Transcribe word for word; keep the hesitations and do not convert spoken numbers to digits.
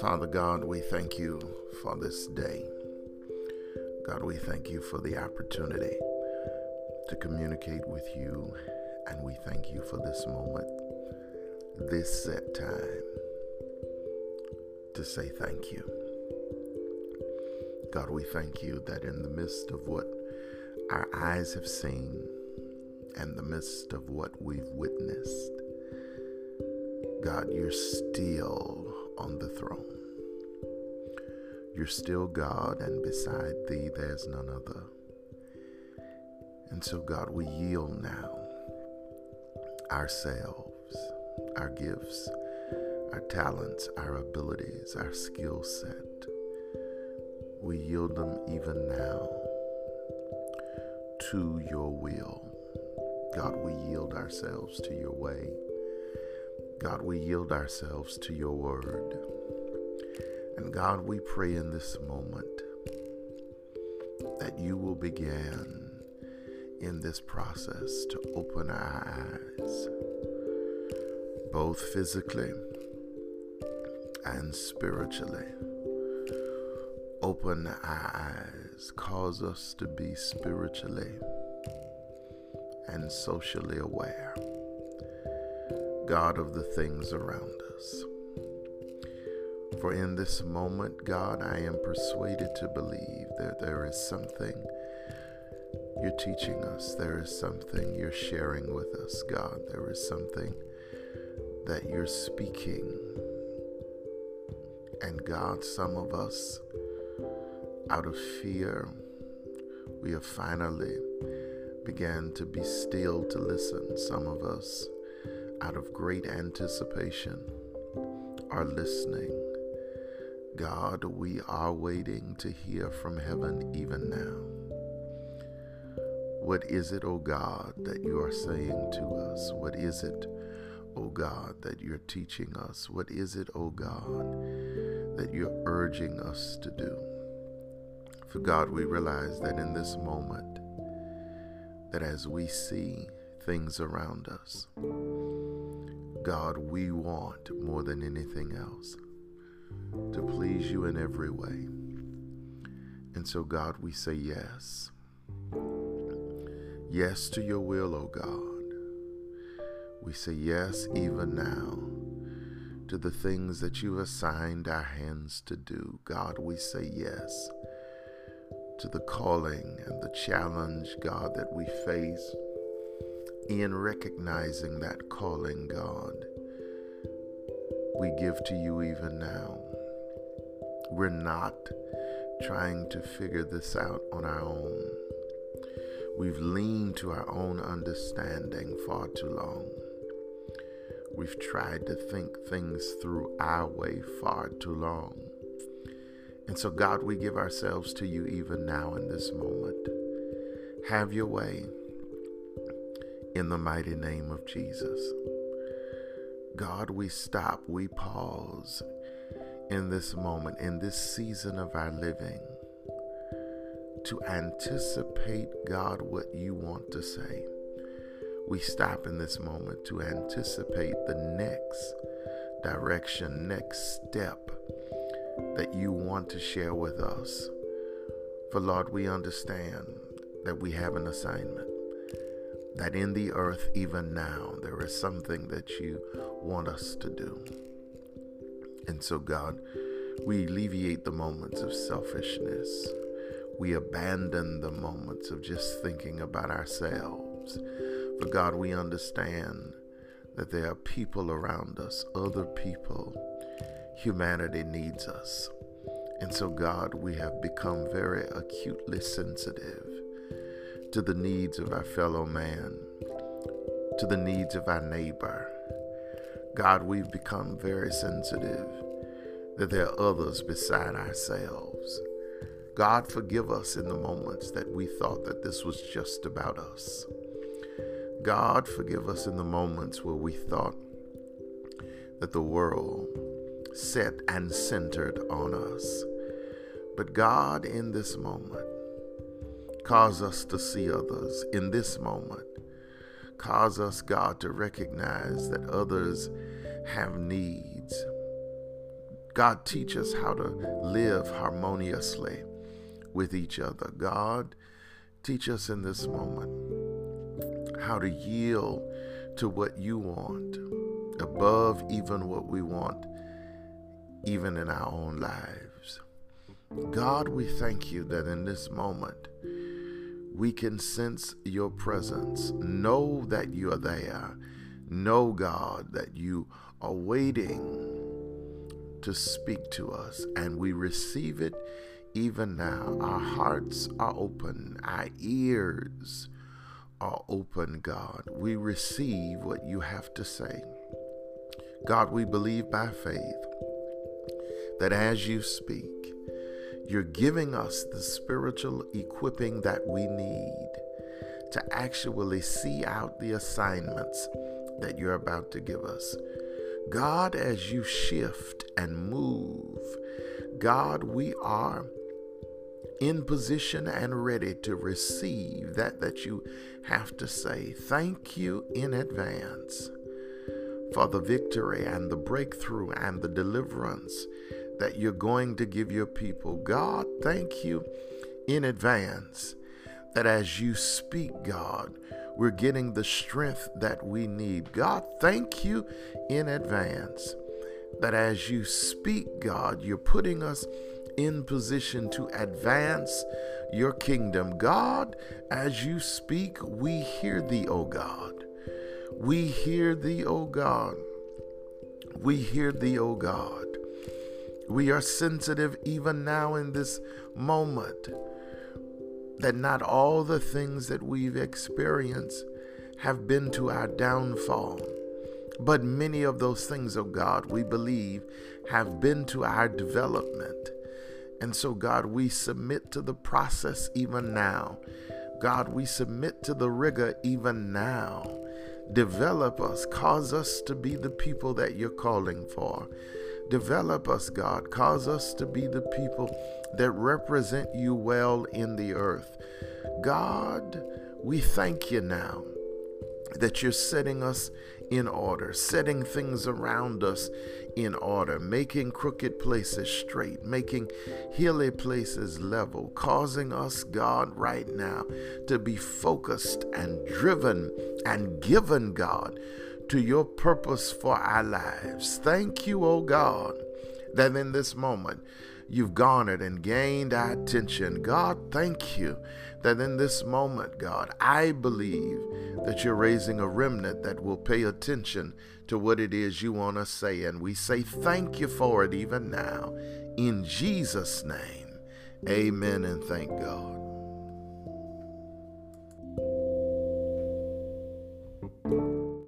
Father God, we thank you for this day. God, we thank you for the opportunity to communicate with you, and we thank you for this moment, this set time, to say thank you. God, we thank you that in the midst of what our eyes have seen, in the midst of what we've witnessed, God, you're still on the throne. You're still God, and beside thee there's none other. And so, God, we yield now ourselves, our gifts, our talents, our abilities, our skill set. We yield them even now to your will. God, we yield ourselves to your way. God, we yield ourselves to your word. And God, we pray in this moment that you will begin in this process to open our eyes, both physically and spiritually. Open our eyes, cause us to be spiritually and socially aware, God, of the things around us. For in this moment, God, I am persuaded to believe that there is something you're teaching us. There is something you're sharing with us, God. There is something that you're speaking. And God, some of us, out of fear, we have finally began to be still to listen. Some of us, out of great anticipation, are listening. God, we are waiting to hear from heaven even now. What is it, O God, that you are saying to us? What is it, O God, that you're teaching us? What is it, O God, that you're urging us to do? For God, we realize that in this moment, that as we see things around us, God, we want more than anything else to please you in every way. And so, God, we say yes. Yes to your will, O God. We say yes even now to the things that you assigned our hands to do. God, we say yes to the calling and the challenge, God, that we face in recognizing that calling, God. We give to you even now. We're not trying to figure this out on our own. We've leaned to our own understanding far too long. We've tried to think things through our way far too long. And so, God, we give ourselves to you even now in this moment. Have your way in the mighty name of Jesus. God, we stop, we pause in this moment, in this season of our living, to anticipate, God, what you want to say. We stop in this moment to anticipate the next direction, next step that you want to share with us. For Lord, we understand that we have an assignment, that in the earth even now there is something that you want us to do. And so, God, we alleviate the moments of selfishness. We abandon the moments of just thinking about ourselves. For God, we understand that there are people around us, other people. Humanity needs us. And so, God, we have become very acutely sensitive to the needs of our fellow man, to the needs of our neighbor. God, we've become very sensitive that there are others beside ourselves. God, forgive us in the moments that we thought that this was just about us. God, forgive us in the moments where we thought that the world set and centered on us. But God, in this moment, cause us to see others. In this moment, Cause us, God, to recognize that others have needs. God, teach us how to live harmoniously with each other. God, teach us in this moment how to yield to what you want above even what we want, even in our own lives. God, we thank you that in this moment we can sense your presence, know that you are there, know, God, that you are waiting to speak to us, and we receive it even now. Our hearts are open, our ears are open, God. We receive what you have to say. God, we believe by faith that as you speak, you're giving us the spiritual equipping that we need to actually see out the assignments that you're about to give us. God, as you shift and move, God, we are in position and ready to receive that that you have to say. Thank you in advance for the victory and the breakthrough and the deliverance that you're going to give your people. God, thank you in advance that as you speak, God, we're getting the strength that we need. God, thank you in advance that as you speak, God, you're putting us in position to advance your kingdom. God, as you speak, we hear thee, O God. We hear thee, O God. We hear thee, O God. We are sensitive even now in this moment that not all the things that we've experienced have been to our downfall, but many of those things, oh God, we believe have been to our development. And so, God, we submit to the process even now. God, we submit to the rigor even now. Develop us, cause us to be the people that you're calling for. Develop us, God. Cause us to be the people that represent you well in the earth. God, we thank you now that you're setting us in order, setting things around us in order, making crooked places straight, making hilly places level, causing us, God, right now to be focused and driven and given, God, to your purpose for our lives. Thank you, O God, that in this moment you've garnered and gained our attention. God, thank you that in this moment, God, I believe that you're raising a remnant that will pay attention to what it is you want to say. And we say thank you for it even now. In Jesus' name, amen and thank God.